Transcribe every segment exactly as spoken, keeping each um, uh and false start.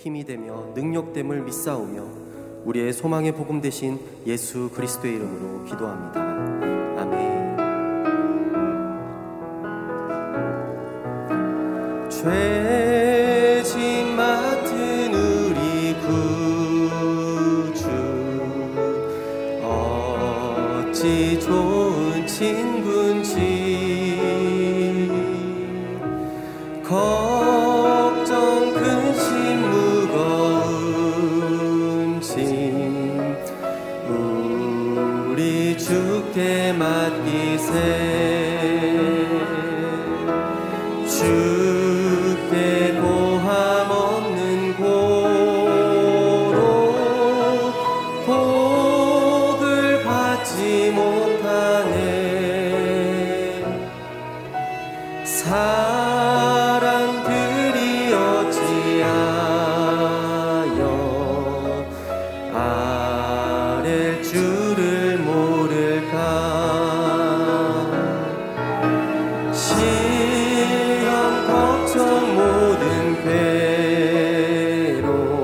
힘이 되며 능력됨을 믿사오며 우리의 소망의 복음 되신 예수 그리스도의 이름으로 기도합니다. 아멘. 죄짐 맡은 우리 구주, 어찌 좋은 친구인지 걱정 근심 무거운 짐 우리 주께 맡기세. 주께 고함 없는 고로 복을 받지 못하네. 사람들이 어찌하여 아랠 줄을 모를까. 시험 걱정 모든 괴로움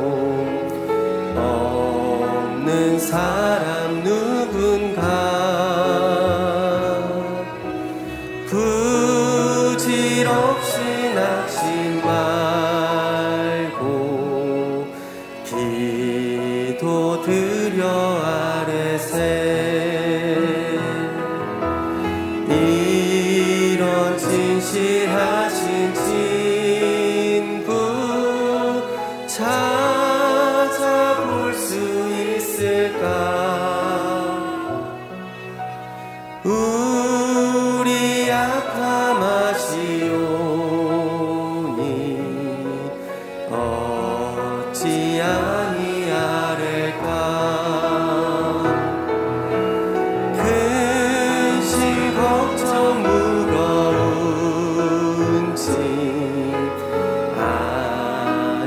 없는 사람 누군가. 부질없이 낙심 말고 기도 드려 아뢰세. 이런 진실하신 친구 찾아볼 수 있을까. 우리 약함하시오니 어찌 아니하를까. 근심 걱정 무거운 짐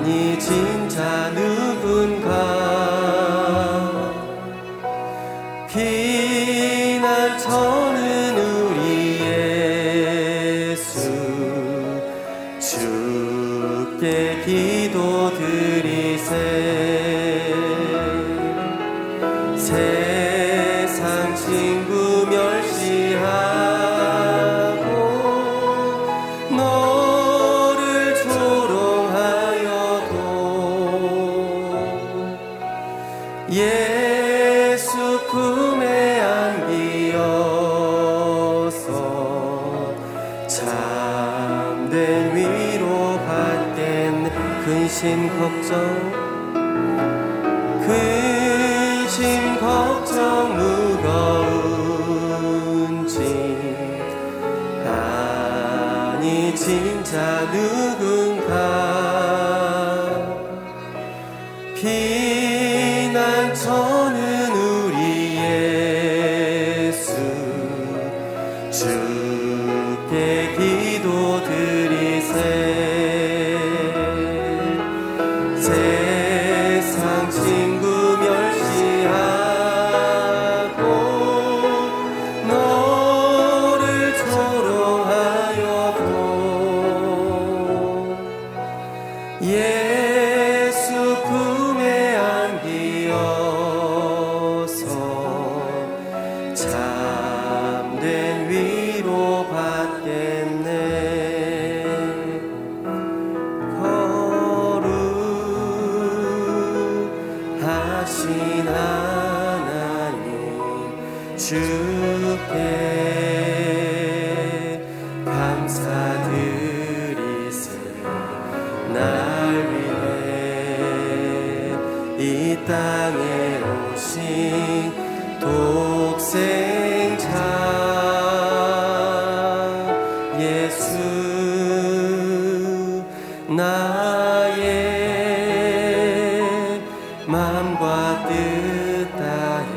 아니 진짜 누군가. 비난처는 우리 예수 주께 기도드리세. 세상 친구 멸시하고 너를 조롱하여도 예수 품에 안기어서 참된 위로 받겠네. 근심 걱정 근심 걱정 무거운 짐 아니 진짜 누군가. 비난처는 우리 예수 주께 기도드리세. 세상 친구 멸시하고 너를 조롱하여도 예수 품에 안기어서 참된 위로 받겠네. 거룩하신 하나님 주께 감사드리세. 날 위해 이 땅에 오신 독생자 예수 나의 맘과 뜻 다해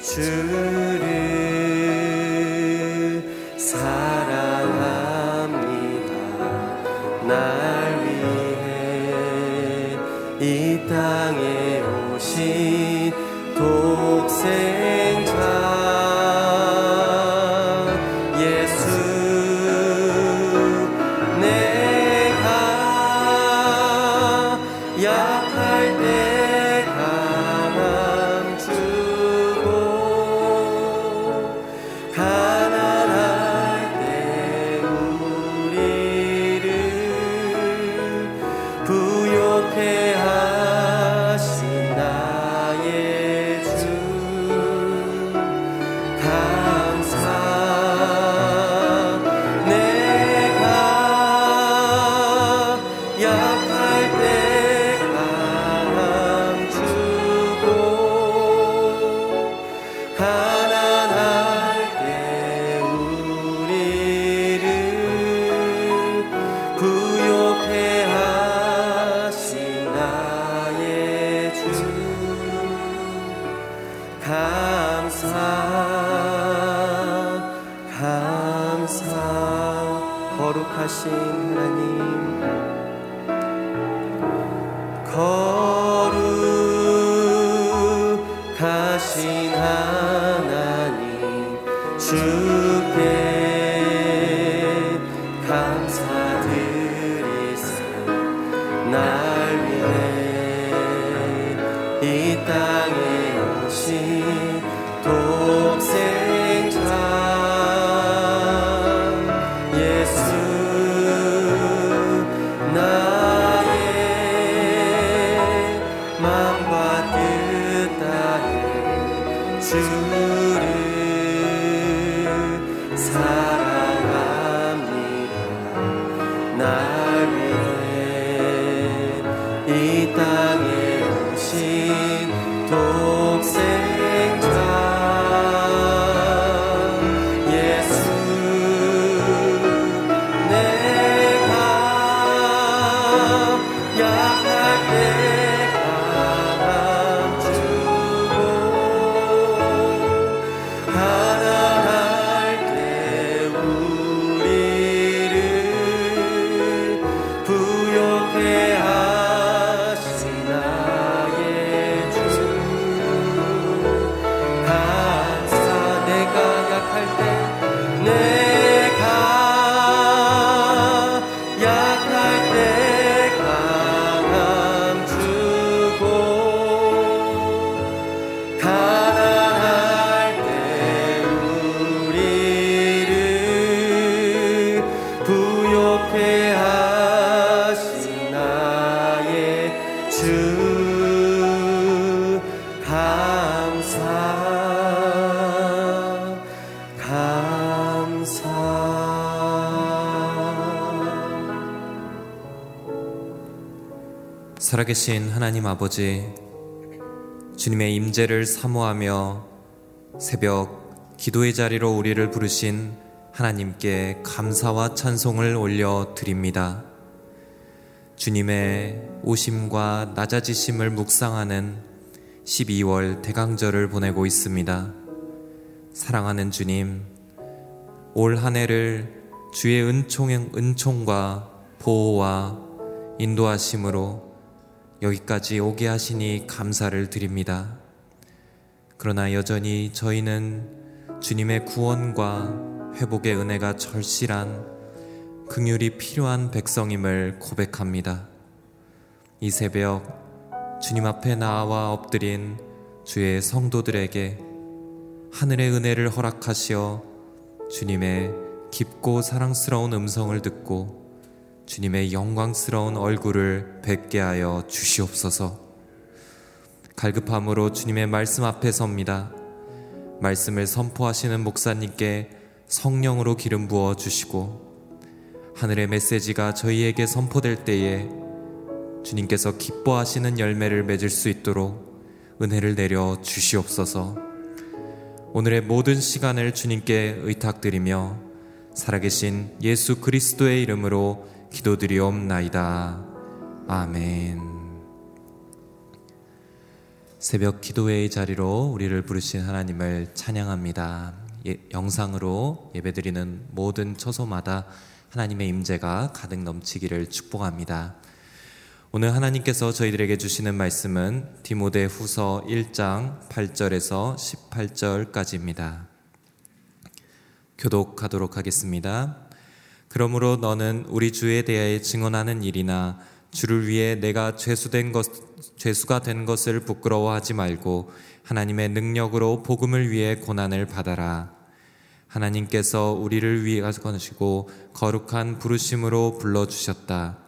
주를 사랑합니다. 날 위해 이 땅에 오신 독생자 예수 내가 약할 때 가망 주고 가난할 때 우리를 부욕해 하신 나의 주 감사. 감사, 감사, 거룩하신 하나님, 거룩하신 하나님, 주께 감사드리사 날 위해 이 땅에 오신 독생자 예수 나의 맘과 뜻 다해 주를 사랑합니다. 날 위해 이 땅에 오신 독생자 주 감사, 감사. 살아계신 하나님 아버지, 주님의 임재를 사모하며 새벽 기도의 자리로 우리를 부르신 하나님께 감사와 찬송을 올려드립니다. 주님의 오심과 낮아지심을 묵상하는 십이월 대강절을 보내고 있습니다. 사랑하는 주님, 올 한 해를 주의 은총, 은총과 보호와 인도하심으로 여기까지 오게 하시니 감사를 드립니다. 그러나 여전히 저희는 주님의 구원과 회복의 은혜가 절실한 긍휼이 필요한 백성임을 고백합니다. 이 새벽 주님 앞에 나와 엎드린 주의 성도들에게 하늘의 은혜를 허락하시어 주님의 깊고 사랑스러운 음성을 듣고 주님의 영광스러운 얼굴을 뵙게 하여 주시옵소서. 갈급함으로 주님의 말씀 앞에 섭니다. 말씀을 선포하시는 목사님께 성령으로 기름 부어 주시고 하늘의 메시지가 저희에게 선포될 때에 주님께서 기뻐하시는 열매를 맺을 수 있도록 은혜를 내려 주시옵소서. 오늘의 모든 시간을 주님께 의탁드리며 살아계신 예수 그리스도의 이름으로 기도드리옵나이다. 아멘. 새벽 기도회의 자리로 우리를 부르신 하나님을 찬양합니다. 예, 영상으로 예배드리는 모든 처소마다 하나님의 임재가 가득 넘치기를 축복합니다. 오늘 하나님께서 저희들에게 주시는 말씀은 디모데후서 일 장 팔 절에서 십팔 절까지입니다. 교독하도록 하겠습니다. 그러므로 너는 우리 주에 대해 증언하는 일이나 주를 위해 내가 죄수된 것, 죄수가 된 것을 부끄러워하지 말고 하나님의 능력으로 복음을 위해 고난을 받아라. 하나님께서 우리를 위하시고 거룩한 부르심으로 불러주셨다.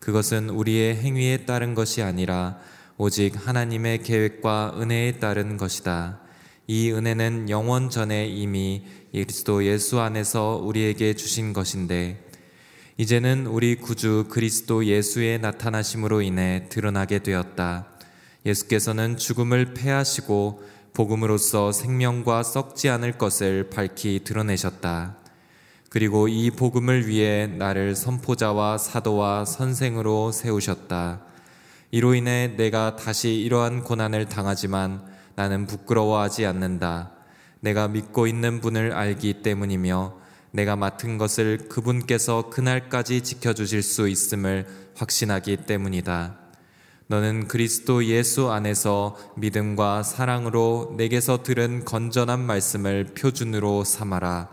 그것은 우리의 행위에 따른 것이 아니라 오직 하나님의 계획과 은혜에 따른 것이다. 이 은혜는 영원 전에 이미 그리스도 예수 안에서 우리에게 주신 것인데 이제는 우리 구주 그리스도 예수의 나타나심으로 인해 드러나게 되었다. 예수께서는 죽음을 패하시고 복음으로써 생명과 썩지 않을 것을 밝히 드러내셨다. 그리고 이 복음을 위해 나를 선포자와 사도와 선생으로 세우셨다. 이로 인해 내가 다시 이러한 고난을 당하지만 나는 부끄러워하지 않는다. 내가 믿고 있는 분을 알기 때문이며 내가 맡은 것을 그분께서 그날까지 지켜주실 수 있음을 확신하기 때문이다. 너는 그리스도 예수 안에서 믿음과 사랑으로 내게서 들은 건전한 말씀을 표준으로 삼아라.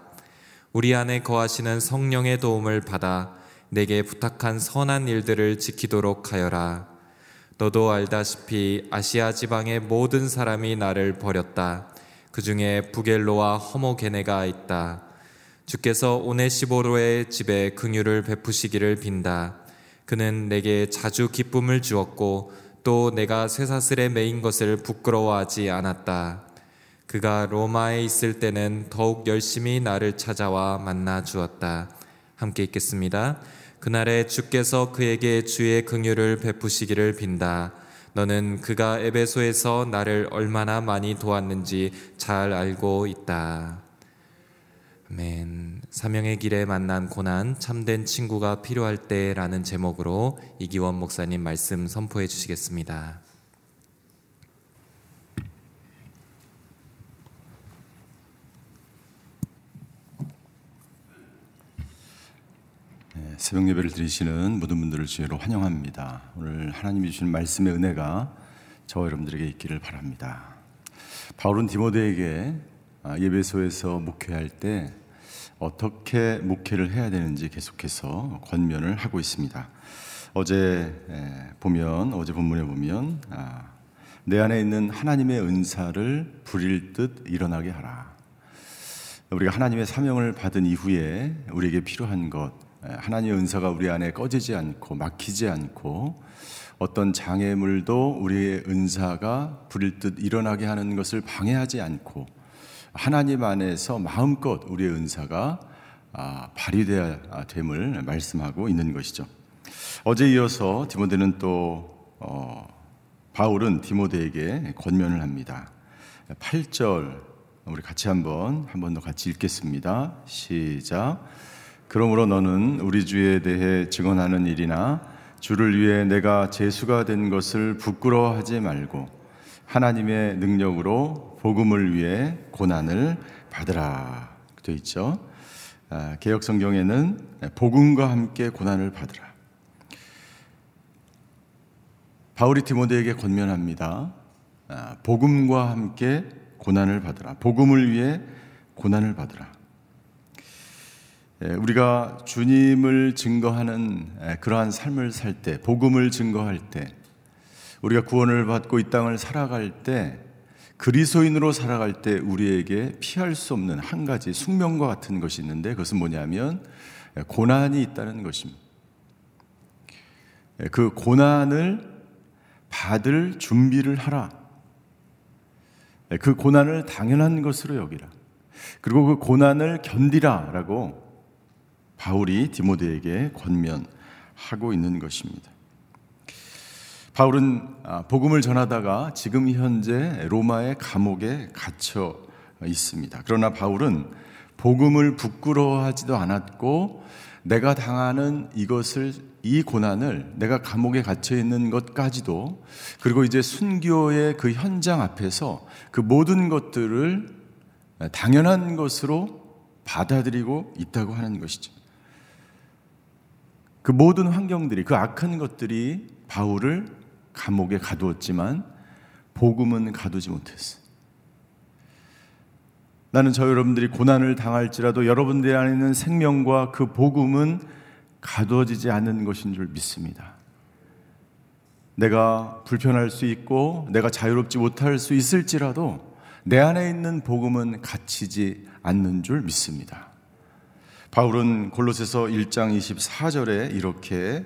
우리 안에 거하시는 성령의 도움을 받아 내게 부탁한 선한 일들을 지키도록 하여라. 너도 알다시피 아시아 지방의 모든 사람이 나를 버렸다. 그 중에 부겔로와 허모게네가 있다. 주께서 오네시보로의 집에 긍휼을 베푸시기를 빈다. 그는 내게 자주 기쁨을 주었고 또 내가 쇠사슬에 매인 것을 부끄러워하지 않았다. 그가 로마에 있을 때는 더욱 열심히 나를 찾아와 만나 주었다. 함께 읽겠습니다. 그날에 주께서 그에게 주의 긍휼을 베푸시기를 빈다. 너는 그가 에베소에서 나를 얼마나 많이 도왔는지 잘 알고 있다. 아멘. 사명의 길에 만난 고난, 참된 친구가 필요할 때라는 제목으로 이기원 목사님 말씀 선포해 주시겠습니다. 네, 새벽 예배를 드리시는 모든 분들을 주의로 환영합니다. 오늘 하나님이 주신 말씀의 은혜가 저와 여러분들에게 있기를 바랍니다. 바울은 디모데에게 예배소에서 목회할 때 어떻게 목회를 해야 되는지 계속해서 권면을 하고 있습니다. 어제 보면 어제 본문에 보면 아, 내 안에 있는 하나님의 은사를 부릴 듯 일어나게 하라. 우리가 하나님의 사명을 받은 이후에 우리에게 필요한 것, 하나님의 은사가 우리 안에 꺼지지 않고 막히지 않고 어떤 장애물도 우리의 은사가 부릴 듯 일어나게 하는 것을 방해하지 않고 하나님 안에서 마음껏 우리의 은사가 발휘되어야 됨을 말씀하고 있는 것이죠. 어제 이어서 디모데는 또 어, 바울은 디모데에게 권면을 합니다. 팔 절 우리 같이 한번 한 번 더 같이 읽겠습니다. 시작. 그러므로 너는 우리 주에 대해 증언하는 일이나 주를 위해 내가 죄수가 된 것을 부끄러워하지 말고 하나님의 능력으로 복음을 위해 고난을 받으라 되어 있죠. 개역 성경에는 복음과 함께 고난을 받으라. 바울이 디모데에게 권면합니다. 복음과 함께 고난을 받으라. 복음을 위해 고난을 받으라. 우리가 주님을 증거하는 그러한 삶을 살 때, 복음을 증거할 때, 우리가 구원을 받고 이 땅을 살아갈 때, 그리스도인으로 살아갈 때 우리에게 피할 수 없는 한 가지 숙명과 같은 것이 있는데 그것은 뭐냐면 고난이 있다는 것입니다. 그 고난을 받을 준비를 하라. 그 고난을 당연한 것으로 여기라. 그리고 그 고난을 견디라라고 바울이 디모데에게 권면하고 있는 것입니다. 바울은 복음을 전하다가 지금 현재 로마의 감옥에 갇혀 있습니다. 그러나 바울은 복음을 부끄러워하지도 않았고 내가 당하는 이것을 이 고난을 내가 감옥에 갇혀 있는 것까지도 그리고 이제 순교의 그 현장 앞에서 그 모든 것들을 당연한 것으로 받아들이고 있다고 하는 것이죠. 그 모든 환경들이 그 악한 것들이 바울을 감옥에 가두었지만 복음은 가두지 못했어. 나는 저 여러분들이 고난을 당할지라도 여러분들 안에 있는 생명과 그 복음은 가두어지지 않는 것인 줄 믿습니다. 내가 불편할 수 있고 내가 자유롭지 못할 수 있을지라도 내 안에 있는 복음은 갇히지 않는 줄 믿습니다. 바울은 골로새서 일 장 이십사 절에 이렇게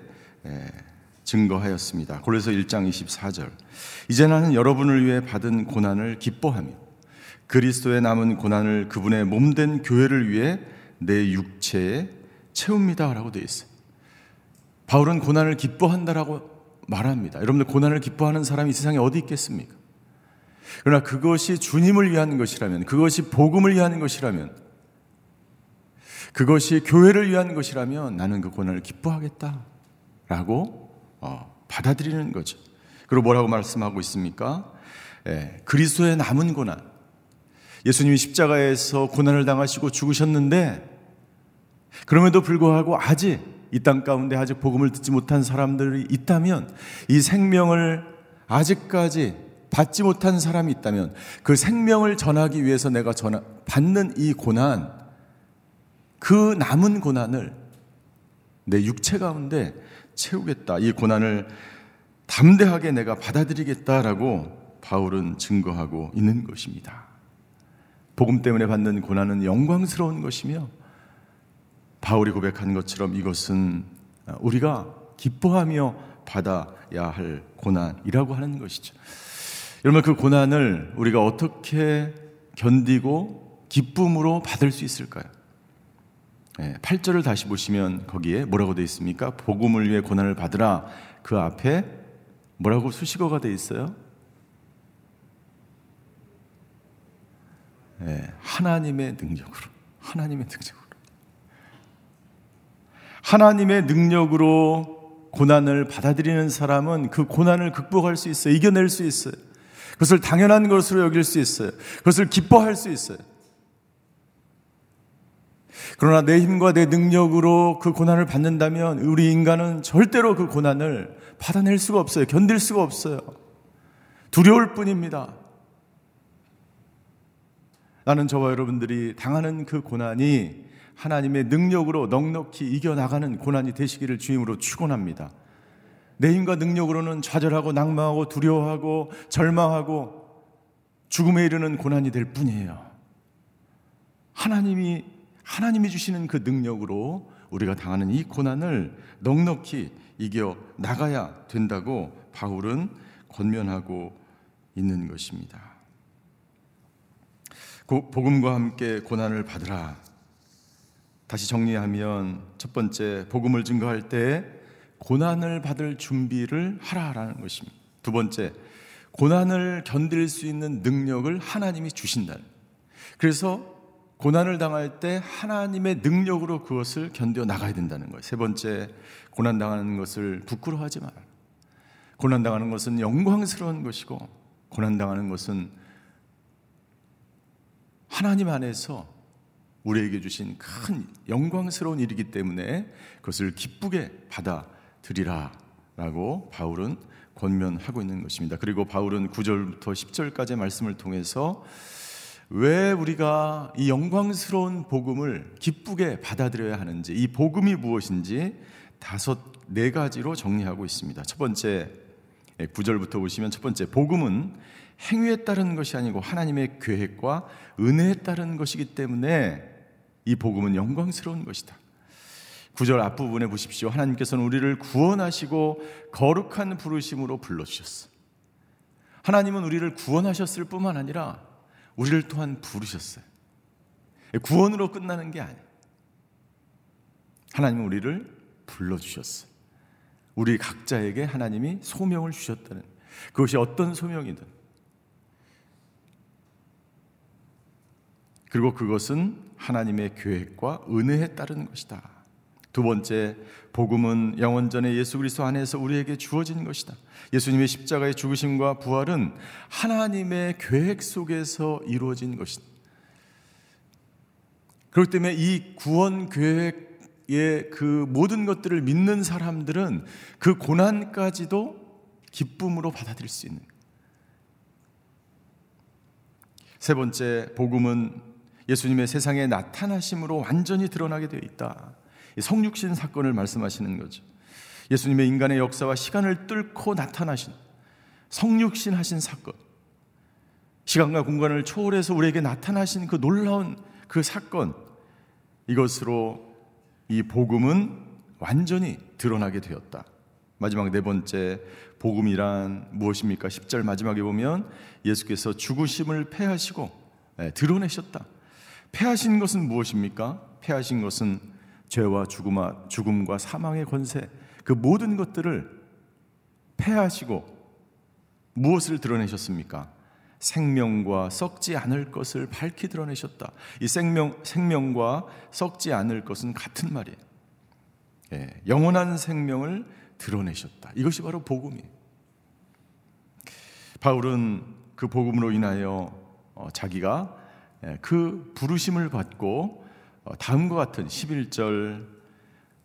증거하였습니다. 골로새서 일 장 이십사 절. 이제 나는 여러분을 위해 받은 고난을 기뻐하며 그리스도의 남은 고난을 그분의 몸된 교회를 위해 내 육체에 채웁니다 라고 되어 있어요. 바울은 고난을 기뻐한다라고 말합니다. 여러분들, 고난을 기뻐하는 사람이 이 세상에 어디 있겠습니까? 그러나 그것이 주님을 위한 것이라면, 그것이 복음을 위한 것이라면, 그것이 교회를 위한 것이라면 나는 그 고난을 기뻐하겠다라고 어, 받아들이는 거죠. 그리고 뭐라고 말씀하고 있습니까? 예, 그리스도의 남은 고난. 예수님이 십자가에서 고난을 당하시고 죽으셨는데 그럼에도 불구하고 아직 이 땅 가운데 아직 복음을 듣지 못한 사람들이 있다면, 이 생명을 아직까지 받지 못한 사람이 있다면, 그 생명을 전하기 위해서 내가 전하, 받는 이 고난, 그 남은 고난을 내 육체 가운데 채우겠다, 이 고난을 담대하게 내가 받아들이겠다라고 바울은 증거하고 있는 것입니다. 복음 때문에 받는 고난은 영광스러운 것이며, 바울이 고백한 것처럼 이것은 우리가 기뻐하며 받아야 할 고난이라고 하는 것이죠. 여러분, 그 고난을 우리가 어떻게 견디고 기쁨으로 받을 수 있을까요? 팔 절을 다시 보시면 거기에 뭐라고 되어 있습니까? 복음을 위해 고난을 받으라. 그 앞에 뭐라고 수식어가 되어 있어요? 네, 하나님의 능력으로. 하나님의 능력으로. 하나님의 능력으로 고난을 받아들이는 사람은 그 고난을 극복할 수 있어요. 이겨낼 수 있어요. 그것을 당연한 것으로 여길 수 있어요. 그것을 기뻐할 수 있어요. 그러나 내 힘과 내 능력으로 그 고난을 받는다면 우리 인간은 절대로 그 고난을 받아낼 수가 없어요. 견딜 수가 없어요. 두려울 뿐입니다. 나는 저와 여러분들이 당하는 그 고난이 하나님의 능력으로 넉넉히 이겨나가는 고난이 되시기를 주님으로 축원합니다. 내 힘과 능력으로는 좌절하고 낙망하고 두려워하고 절망하고 죽음에 이르는 고난이 될 뿐이에요. 하나님이 하나님이 주시는 그 능력으로 우리가 당하는 이 고난을 넉넉히 이겨나가야 된다고 바울은 권면하고 있는 것입니다. 복음과 함께 고난을 받으라. 다시 정리하면, 첫 번째, 복음을 증거할 때 고난을 받을 준비를 하라라는 것입니다. 두 번째, 고난을 견딜 수 있는 능력을 하나님이 주신다는. 그래서 고난을 당할 때 하나님의 능력으로 그것을 견뎌 나가야 된다는 거예요. 세 번째, 고난당하는 것을 부끄러워하지 마라. 고난당하는 것은 영광스러운 것이고, 고난당하는 것은 하나님 안에서 우리에게 주신 큰 영광스러운 일이기 때문에 그것을 기쁘게 받아들이라 라고 바울은 권면하고 있는 것입니다. 그리고 바울은 구 절부터 십 절까지의 말씀을 통해서 왜 우리가 이 영광스러운 복음을 기쁘게 받아들여야 하는지, 이 복음이 무엇인지 다섯, 네 가지로 정리하고 있습니다. 첫 번째, 구 절부터 보시면, 첫 번째, 복음은 행위에 따른 것이 아니고 하나님의 계획과 은혜에 따른 것이기 때문에 이 복음은 영광스러운 것이다. 구 절 앞부분에 보십시오. 하나님께서는 우리를 구원하시고 거룩한 부르심으로 불러주셨어. 하나님은 우리를 구원하셨을 뿐만 아니라 우리를 또한 부르셨어요. 구원으로 끝나는 게 아니에요. 하나님은 우리를 불러주셨어요. 우리 각자에게 하나님이 소명을 주셨다는, 그것이 어떤 소명이든, 그리고 그것은 하나님의 계획과 은혜에 따른 것이다. 두 번째, 복음은 영원전에 예수 그리스도 안에서 우리에게 주어진 것이다. 예수님의 십자가의 죽으심과 부활은 하나님의 계획 속에서 이루어진 것이다. 그렇기 때문에 이 구원 계획의 그 모든 것들을 믿는 사람들은 그 고난까지도 기쁨으로 받아들일 수 있는. 세 번째, 복음은 예수님의 세상에 나타나심으로 완전히 드러나게 되어 있다. 성육신 사건을 말씀하시는 거죠. 예수님의 인간의 역사와 시간을 뚫고 나타나신 성육신 하신 사건, 시간과 공간을 초월해서 우리에게 나타나신 그 놀라운 그 사건, 이것으로 이 복음은 완전히 드러나게 되었다. 마지막 네 번째, 복음이란 무엇입니까? 십 절 마지막에 보면 예수께서 죽으심을 패하시고 드러내셨다. 패하신 것은 무엇입니까? 패하신 것은 죄와 죽음과 사망의 권세, 그 모든 것들을 패하시고 무엇을 드러내셨습니까? 생명과 썩지 않을 것을 밝히 드러내셨다. 이 생명, 생명과 썩지 않을 것은 같은 말이에요. 예, 영원한 생명을 드러내셨다. 이것이 바로 복음이에요. 바울은 그 복음으로 인하여 자기가 그 부르심을 받고 다음과 같은 십일 절,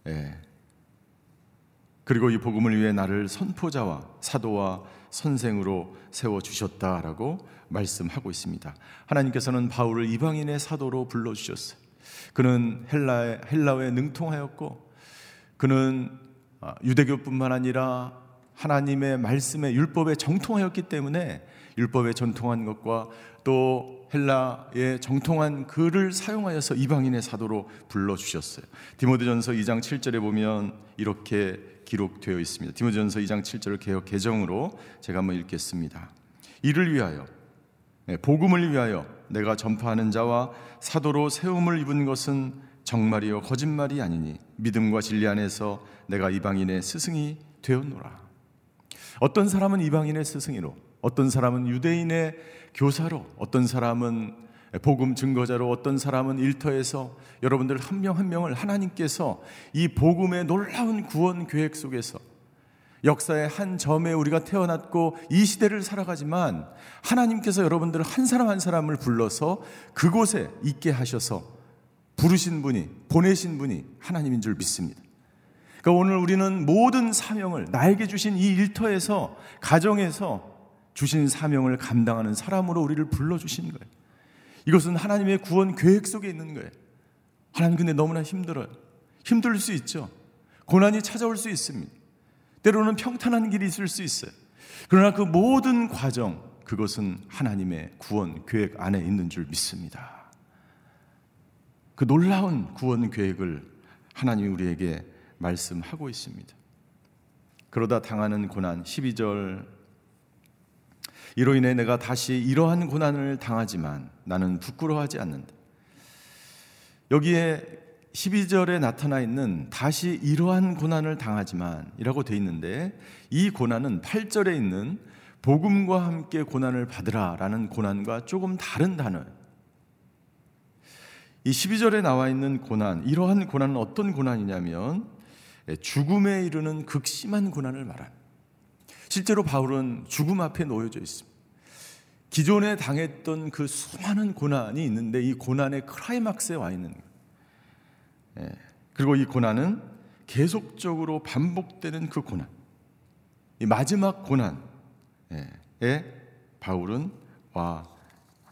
예, 그리고 이 복음을 위해 나를 선포자와 사도와 선생으로 세워주셨다라고 말씀하고 있습니다. 하나님께서는 바울을 이방인의 사도로 불러주셨어요. 그는 헬라에, 헬라어에 능통하였고, 그는 유대교뿐만 아니라 하나님의 말씀의 율법에 정통하였기 때문에 율법에 전통한 것과 또 헬라의 정통한 글을 사용하여서 이방인의 사도로 불러주셨어요. 디모데전서 이 장 칠 절에 보면 이렇게 기록되어 있습니다. 디모데전서 이 장 칠 절을 개역 개정으로 제가 한번 읽겠습니다. 이를 위하여, 네, 복음을 위하여 내가 전파하는 자와 사도로 세움을 입은 것은 정말이요 거짓말이 아니니 믿음과 진리 안에서 내가 이방인의 스승이 되었노라. 어떤 사람은 이방인의 스승이로, 어떤 사람은 유대인의 교사로, 어떤 사람은 복음 증거자로, 어떤 사람은 일터에서 여러분들 한 명 한 명을 하나님께서 이 복음의 놀라운 구원 계획 속에서 역사의 한 점에 우리가 태어났고 이 시대를 살아가지만 하나님께서 여러분들 한 사람 한 사람을 불러서 그곳에 있게 하셔서 부르신 분이, 보내신 분이 하나님인 줄 믿습니다. 그러니까 오늘 우리는 모든 사명을 나에게 주신 이 일터에서, 가정에서 주신 사명을 감당하는 사람으로 우리를 불러주신 거예요. 이것은 하나님의 구원 계획 속에 있는 거예요. 하나님 근데 너무나 힘들어요. 힘들 수 있죠. 고난이 찾아올 수 있습니다. 때로는 평탄한 길이 있을 수 있어요. 그러나 그 모든 과정, 그것은 하나님의 구원 계획 안에 있는 줄 믿습니다. 그 놀라운 구원 계획을 하나님이 우리에게 말씀하고 있습니다. 그러다 당하는 고난, 십이 절, 이로 인해 내가 다시 이러한 고난을 당하지만 나는 부끄러워하지 않는다. 여기에 십이 절에 나타나 있는 다시 이러한 고난을 당하지만 이라고 돼 있는데, 이 고난은 팔 절에 있는 복음과 함께 고난을 받으라 라는 고난과 조금 다른 단어예요. 이 십이 절에 나와 있는 고난, 이러한 고난은 어떤 고난이냐면 죽음에 이르는 극심한 고난을 말합니다. 실제로 바울은 죽음 앞에 놓여져 있습니다. 기존에 당했던 그 수많은 고난이 있는데 이 고난의 클라이막스에 와 있는 거예요. 예. 그리고 이 고난은 계속적으로 반복되는 그 고난, 이 마지막 고난에 바울은 와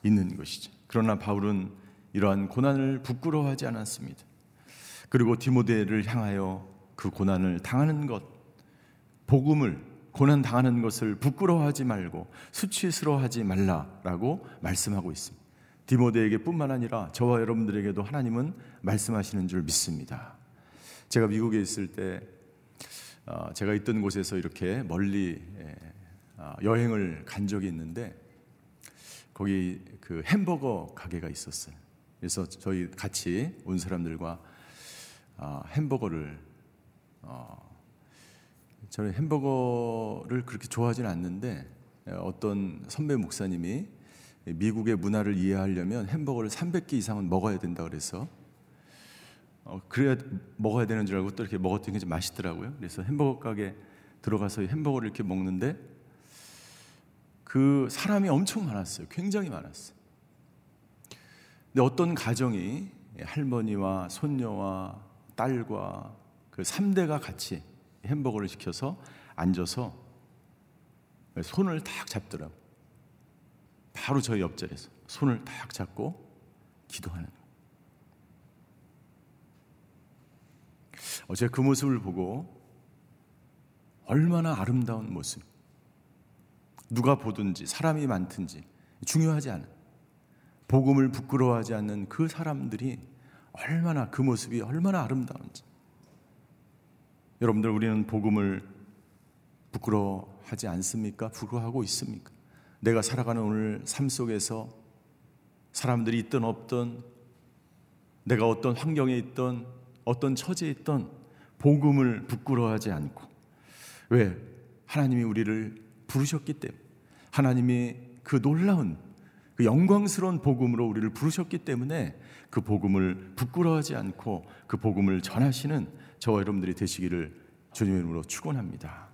있는 것이죠. 그러나 바울은 이러한 고난을 부끄러워하지 않았습니다. 그리고 디모데를 향하여 그 고난을 당하는 것, 복음을 고난당하는 것을 부끄러워하지 말고 수치스러워하지 말라라고 말씀하고 있습니다. 디모데에게 뿐만 아니라 저와 여러분들에게도 하나님은 말씀하시는 줄 믿습니다. 제가 미국에 있을 때 제가 있던 곳에서 이렇게 멀리 여행을 간 적이 있는데 거기 그 햄버거 가게가 있었어요. 그래서 저희 같이 온 사람들과 햄버거를, 저는 햄버거를 그렇게 좋아하지는 않는데 어떤 선배 목사님이 미국의 문화를 이해하려면 햄버거를 삼백 개 이상은 먹어야 된다 그래서 어, 그래야 먹어야 되는 줄 알고 또 이렇게 먹었더니 좀 맛있더라고요. 그래서 햄버거 가게 들어가서 햄버거를 이렇게 먹는데 그 사람이 엄청 많았어요. 굉장히 많았어요. 근데 어떤 가정이 할머니와 손녀와 딸과 그 삼 대가 같이 햄버거를 시켜서 앉아서 손을 딱 잡더라고. 바로 저희 옆자리에서 손을 딱 잡고 기도하는 거예요. 어제 그 모습을 보고 얼마나 아름다운 모습. 누가 보든지 사람이 많든지 중요하지 않은, 복음을 부끄러워하지 않는 그 사람들이 얼마나, 그 모습이 얼마나 아름다운지. 여러분들, 우리는 복음을 부끄러워하지 않습니까? 부끄러워하고 있습니까? 내가 살아가는 오늘 삶 속에서 사람들이 있든 없든, 내가 어떤 환경에 있든 어떤 처지에 있든 복음을 부끄러워하지 않고, 왜? 하나님이 우리를 부르셨기 때문에, 하나님이 그 놀라운 그 영광스러운 복음으로 우리를 부르셨기 때문에 그 복음을 부끄러워하지 않고 그 복음을 전하시는 저와 여러분들이 되시기를 주님의 이름으로 축원합니다.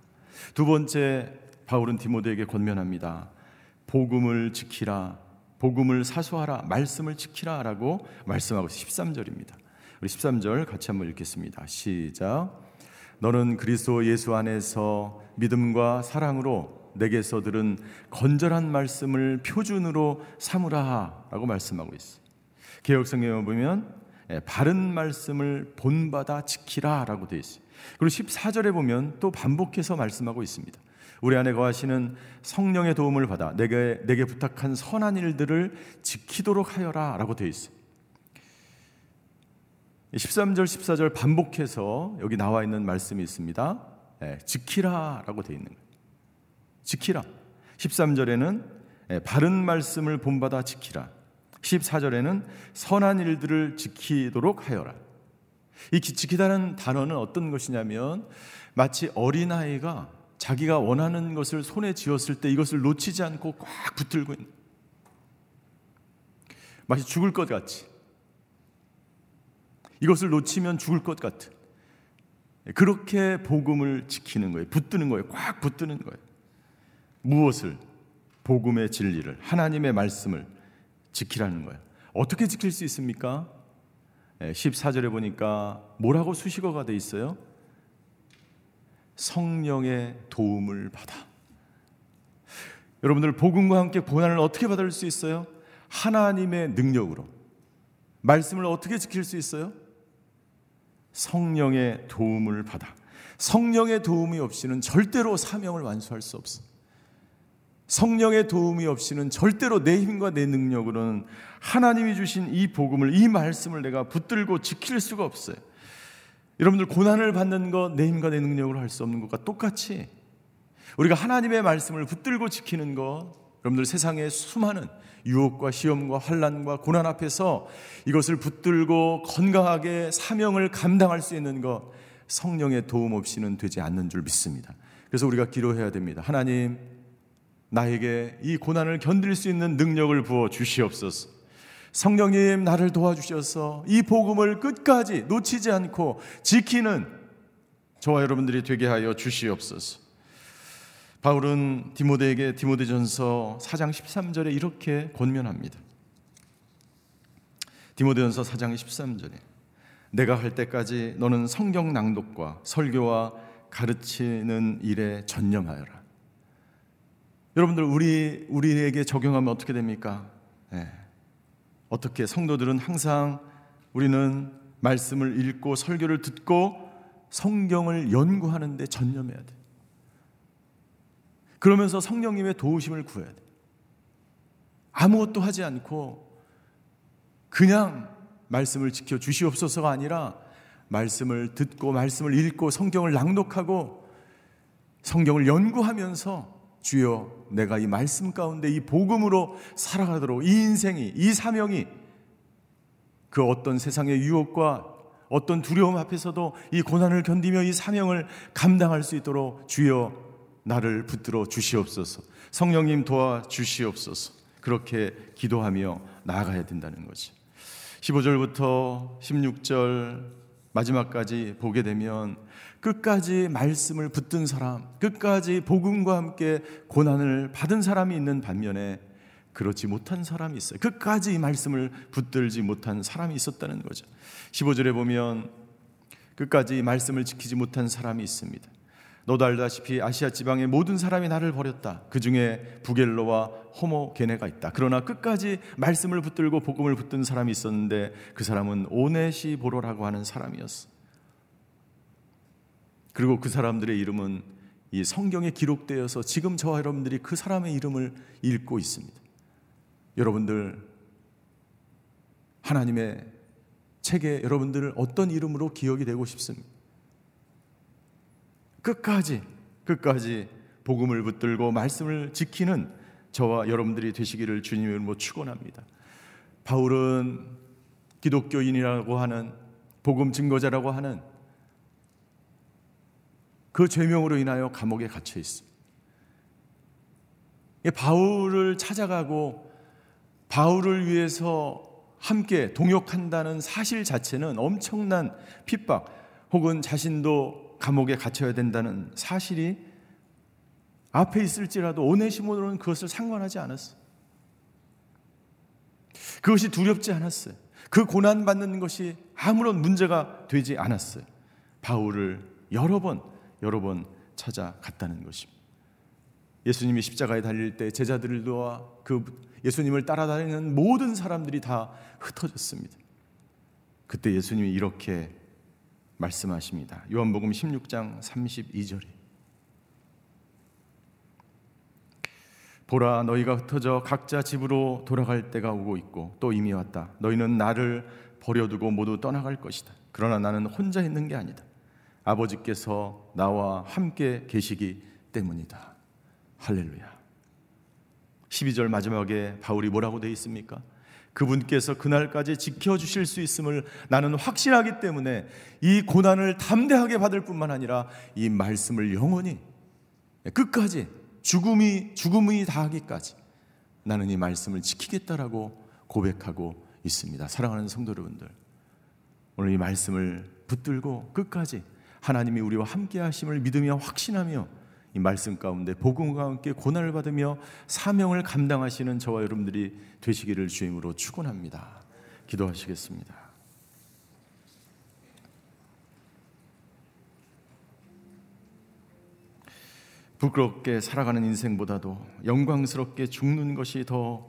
두 번째, 바울은 디모데에게 권면합니다. 복음을 지키라, 복음을 사수하라, 말씀을 지키라 라고 말씀하고 십삼 절입니다. 우리 십삼 절 같이 한번 읽겠습니다. 시작. 너는 그리스도 예수 안에서 믿음과 사랑으로 내게서 들은 건전한 말씀을 표준으로 삼으라 라고 말씀하고 있어요. 개역성경에 보면 바른 말씀을 본받아 지키라 라고 되어 있어요. 그리고 십사 절에 보면 또 반복해서 말씀하고 있습니다. 우리 안에 거하시는 성령의 도움을 받아 내게, 내게 부탁한 선한 일들을 지키도록 하여라 라고 되어 있어요. 십삼 절, 십사 절 반복해서 여기 나와 있는 말씀이 있습니다. 예, 지키라 라고 되어 있는 거예요. 지키라. 십삼 절에는 예, 바른 말씀을 본받아 지키라. 십사 절에는 선한 일들을 지키도록 하여라. 이 지키다는 단어는 어떤 것이냐면, 마치 어린아이가 자기가 원하는 것을 손에 쥐었을 때 이것을 놓치지 않고 꽉 붙들고 있는, 마치 죽을 것 같이, 이것을 놓치면 죽을 것 같은, 그렇게 복음을 지키는 거예요. 붙드는 거예요. 꽉 붙드는 거예요. 무엇을? 복음의 진리를, 하나님의 말씀을 지키라는 거예요. 어떻게 지킬 수 있습니까? 십사 절에 보니까 뭐라고 수식어가 돼 있어요? 성령의 도움을 받아. 여러분들, 복음과 함께 고난을 어떻게 받을 수 있어요? 하나님의 능력으로. 말씀을 어떻게 지킬 수 있어요? 성령의 도움을 받아. 성령의 도움이 없이는 절대로 사명을 완수할 수 없어. 성령의 도움이 없이는 절대로 내 힘과 내 능력으로는 하나님이 주신 이 복음을, 이 말씀을 내가 붙들고 지킬 수가 없어요. 여러분들, 고난을 받는 것 내 힘과 내 능력으로 할 수 없는 것과 똑같이 우리가 하나님의 말씀을 붙들고 지키는 것, 여러분들, 세상의 수많은 유혹과 시험과 환난과 고난 앞에서 이것을 붙들고 건강하게 사명을 감당할 수 있는 것, 성령의 도움 없이는 되지 않는 줄 믿습니다. 그래서 우리가 기도해야 됩니다. 하나님, 나에게 이 고난을 견딜 수 있는 능력을 부어 주시옵소서. 성령님, 나를 도와주셔서 이 복음을 끝까지 놓치지 않고 지키는 저와 여러분들이 되게 하여 주시옵소서. 바울은 디모데에게 디모데전서 사 장 십삼 절에 이렇게 권면합니다. 디모데전서 사 장 십삼 절에 내가 할 때까지 너는 성경 낭독과 설교와 가르치는 일에 전념하여라. 여러분들, 우리, 우리에게 적용하면 어떻게 됩니까? 네. 어떻게 성도들은 항상, 우리는 말씀을 읽고 설교를 듣고 성경을 연구하는 데 전념해야 돼. 그러면서 성령님의 도우심을 구해야 돼. 아무것도 하지 않고 그냥 말씀을 지켜 주시옵소서가 아니라, 말씀을 듣고 말씀을 읽고 성경을 낭독하고 성경을 연구하면서, 주여, 내가 이 말씀 가운데 이 복음으로 살아가도록, 이 인생이, 이 사명이 그 어떤 세상의 유혹과 어떤 두려움 앞에서도 이 고난을 견디며 이 사명을 감당할 수 있도록 주여 나를 붙들어 주시옵소서. 성령님, 도와주시옵소서. 그렇게 기도하며 나아가야 된다는 거지. 십오 절부터 십육 절 마지막까지 보게 되면, 끝까지 말씀을 붙든 사람, 끝까지 복음과 함께 고난을 받은 사람이 있는 반면에 그렇지 못한 사람이 있어요. 끝까지 이 말씀을 붙들지 못한 사람이 있었다는 거죠. 십오 절에 보면 끝까지 말씀을 지키지 못한 사람이 있습니다. 너도 알다시피 아시아 지방의 모든 사람이 나를 버렸다. 그 중에 부겔로와 호모게네가 있다. 그러나 끝까지 말씀을 붙들고 복음을 붙든 사람이 있었는데 그 사람은 오네시보로라고 하는 사람이었어. 그리고 그 사람들의 이름은 이 성경에 기록되어서 지금 저와 여러분들이 그 사람의 이름을 읽고 있습니다. 여러분들 하나님의 책에 여러분들을 어떤 이름으로 기억이 되고 싶습니까? 끝까지 끝까지 복음을 붙들고 말씀을 지키는 저와 여러분들이 되시기를 주님의 이름으로 축원합니다. 바울은 기독교인이라고 하는, 복음 증거자라고 하는 그 죄명으로 인하여 감옥에 갇혀 있습니다. 바울을 찾아가고 바울을 위해서 함께 동역한다는 사실 자체는 엄청난 핍박, 혹은 자신도 감옥에 갇혀야 된다는 사실이 앞에 있을지라도 오네시모로는 그것을 상관하지 않았어요. 그것이 두렵지 않았어요. 그 고난받는 것이 아무런 문제가 되지 않았어요. 바울을 여러 번 여러 번 찾아갔다는 것입니다. 예수님이 십자가에 달릴 때 제자들과 그 예수님을 따라다니는 모든 사람들이 다 흩어졌습니다. 그때 예수님이 이렇게 말씀하십니다. 요한복음 십육 장 삼십이 절에 보라, 너희가 흩어져 각자 집으로 돌아갈 때가 오고 있고 또 이미 왔다. 너희는 나를 버려두고 모두 떠나갈 것이다. 그러나 나는 혼자 있는 게 아니다. 아버지께서 나와 함께 계시기 때문이다. 할렐루야. 십이 절 마지막에 바울이 뭐라고 되어 있습니까? 그분께서 그날까지 지켜주실 수 있음을 나는 확신하기 때문에 이 고난을 담대하게 받을 뿐만 아니라 이 말씀을 영원히 끝까지, 죽음이 죽음이 다하기까지 나는 이 말씀을 지키겠다라고 고백하고 있습니다. 사랑하는 성도 여러분들, 오늘 이 말씀을 붙들고 끝까지 하나님이 우리와 함께 하심을 믿으며 확신하며 이 말씀 가운데 복음과 함께 고난을 받으며 사명을 감당하시는 저와 여러분들이 되시기를 주임으로 축원합니다. 기도하시겠습니다. 부끄럽게 살아가는 인생보다도 영광스럽게 죽는 것이 더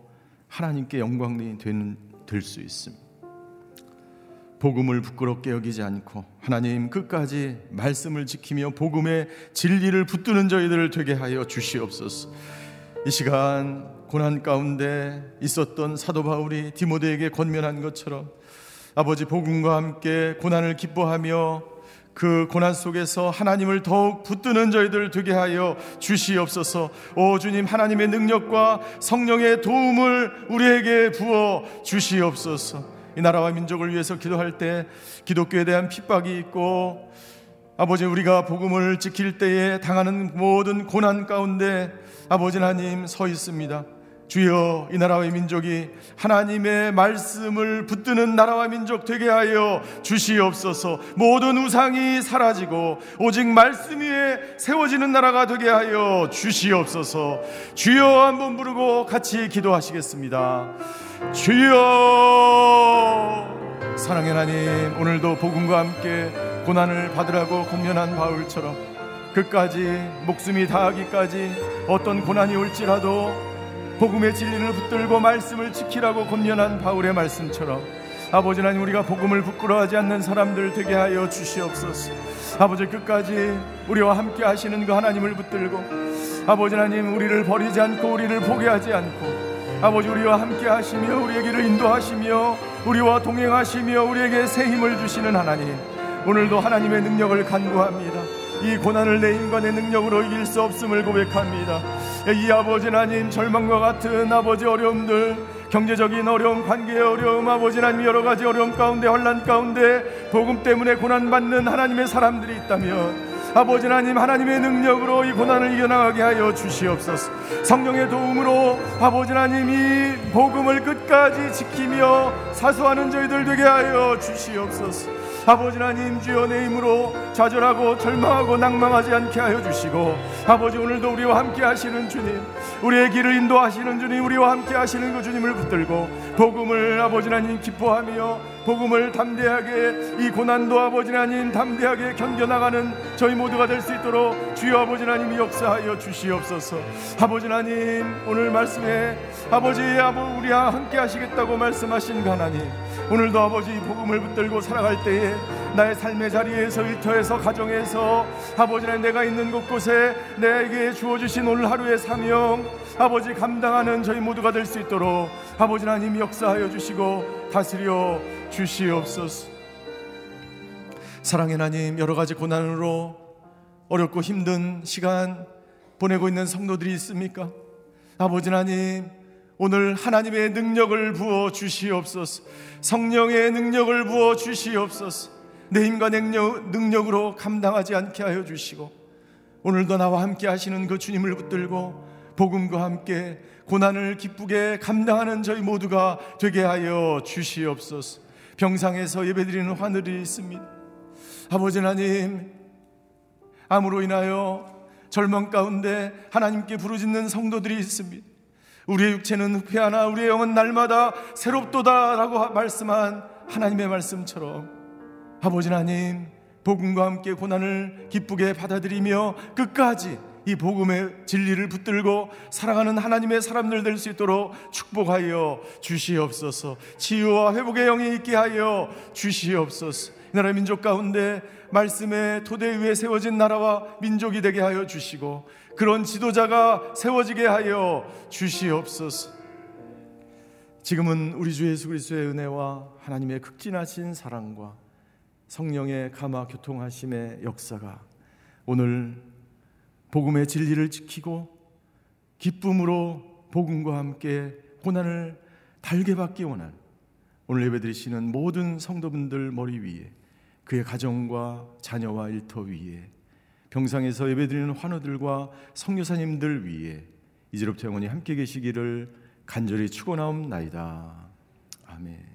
하나님께 영광이 될 수 있습니다. 복음을 부끄럽게 여기지 않고 하나님 끝까지 말씀을 지키며 복음의 진리를 붙드는 저희들을 되게 하여 주시옵소서. 이 시간 고난 가운데 있었던 사도 바울이 디모데에게 권면한 것처럼 아버지, 복음과 함께 고난을 기뻐하며 그 고난 속에서 하나님을 더욱 붙드는 저희들 되게 하여 주시옵소서. 오 주님, 하나님의 능력과 성령의 도움을 우리에게 부어 주시옵소서. 이 나라와 민족을 위해서 기도할 때 기독교에 대한 핍박이 있고, 아버지, 우리가 복음을 지킬 때에 당하는 모든 고난 가운데 아버지 하나님 서 있습니다. 주여, 이 나라와 민족이 하나님의 말씀을 붙드는 나라와 민족 되게 하여 주시옵소서. 모든 우상이 사라지고 오직 말씀 위에 세워지는 나라가 되게 하여 주시옵소서. 주여, 한번 부르고 같이 기도하시겠습니다. 주여. 사랑의 하나님, 오늘도 복음과 함께 고난을 받으라고 권면한 바울처럼 끝까지 목숨이 다하기까지 어떤 고난이 올지라도 복음의 진리를 붙들고 말씀을 지키라고 권면한 바울의 말씀처럼 아버지 하나님, 우리가 복음을 부끄러워하지 않는 사람들 되게 하여 주시옵소서. 아버지, 끝까지 우리와 함께 하시는 그 하나님을 붙들고 아버지 하나님, 우리를 버리지 않고 우리를 포기하지 않고 아버지, 우리와 함께 하시며 우리의 길을 인도하시며 우리와 동행하시며 우리에게 새 힘을 주시는 하나님, 오늘도 하나님의 능력을 간구합니다. 이 고난을 내 인간의 능력으로 이길 수 없음을 고백합니다. 이 아버지 하나님, 절망과 같은 아버지 어려움들, 경제적인 어려움, 관계의 어려움, 아버지 하나님 여러 가지 어려움 가운데, 혼란 가운데 복음 때문에 고난받는 하나님의 사람들이 있다면 아버지 하나님, 하나님의 능력으로 이 고난을 이겨나가게 하여 주시옵소서. 성령의 도움으로 아버지 하나님 이 복음을 끝까지 지키며 사수하는 저희들 되게 하여 주시옵소서. 아버지 하나님, 주여, 내 힘으로 좌절하고 절망하고 낭망하지 않게 하여 주시고 아버지, 오늘도 우리와 함께 하시는 주님, 우리의 길을 인도하시는 주님, 우리와 함께 하시는 그 주님을 붙들고 복음을 아버지 하나님 기뻐하며 복음을 담대하게, 이 고난도 아버지 하나님 담대하게 견뎌나가는 저희 모두가 될 수 있도록 주여 아버지 하나님 역사하여 주시옵소서. 아버지 하나님, 오늘 말씀에 아버지 우리와 함께 하시겠다고 말씀하신 하나님, 오늘도 아버지 복음을 붙들고 살아갈 때에 나의 삶의 자리에서, 일터에서, 가정에서 아버지 하나님, 내가 있는 곳곳에 내게 주어주신 오늘 하루의 사명 아버지 감당하는 저희 모두가 될 수 있도록 아버지 하나님 역사하여 주시고 다스려 주시옵소서. 사랑의 하나님, 여러 가지 고난으로 어렵고 힘든 시간 보내고 있는 성도들이 있습니까? 아버지 하나님, 오늘 하나님의 능력을 부어 주시옵소서. 성령의 능력을 부어 주시옵소서. 내 힘과 능력으로 감당하지 않게 하여 주시고, 오늘도 나와 함께 하시는 그 주님을 붙들고 복음과 함께 고난을 기쁘게 감당하는 저희 모두가 되게 하여 주시옵소서. 병상에서 예배드리는 환우들이 있습니다. 아버지 하나님, 암으로 인하여 절망 가운데 하나님께 부르짖는 성도들이 있습니다. 우리의 육체는 흡폐하나 우리의 영은 날마다 새롭도다라고 말씀한 하나님의 말씀처럼 아버지 하나님, 복음과 함께 고난을 기쁘게 받아들이며 끝까지 이 복음의 진리를 붙들고 살아가는 하나님의 사람들 될 수 있도록 축복하여 주시옵소서. 치유와 회복의 영이 있게 하여 주시옵소서. 이 나라 민족 가운데 말씀의 토대 위에 세워진 나라와 민족이 되게 하여 주시고, 그런 지도자가 세워지게 하여 주시옵소서. 지금은 우리 주 예수 그리스도의 은혜와 하나님의 극진하신 사랑과 성령의 감화 교통하심의 역사가 오늘 복음의 진리를 지키고 기쁨으로 복음과 함께 고난을 달게 받기 원한 오늘 예배드리시는 모든 성도분들 머리 위에, 그의 가정과 자녀와 일터 위에, 병상에서 예배드리는 환우들과 성교사님들 위에 이제로부터 영원히 함께 계시기를 간절히 축원하옵나이다. 아멘.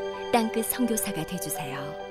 땅끝 선교사가 되어주세요.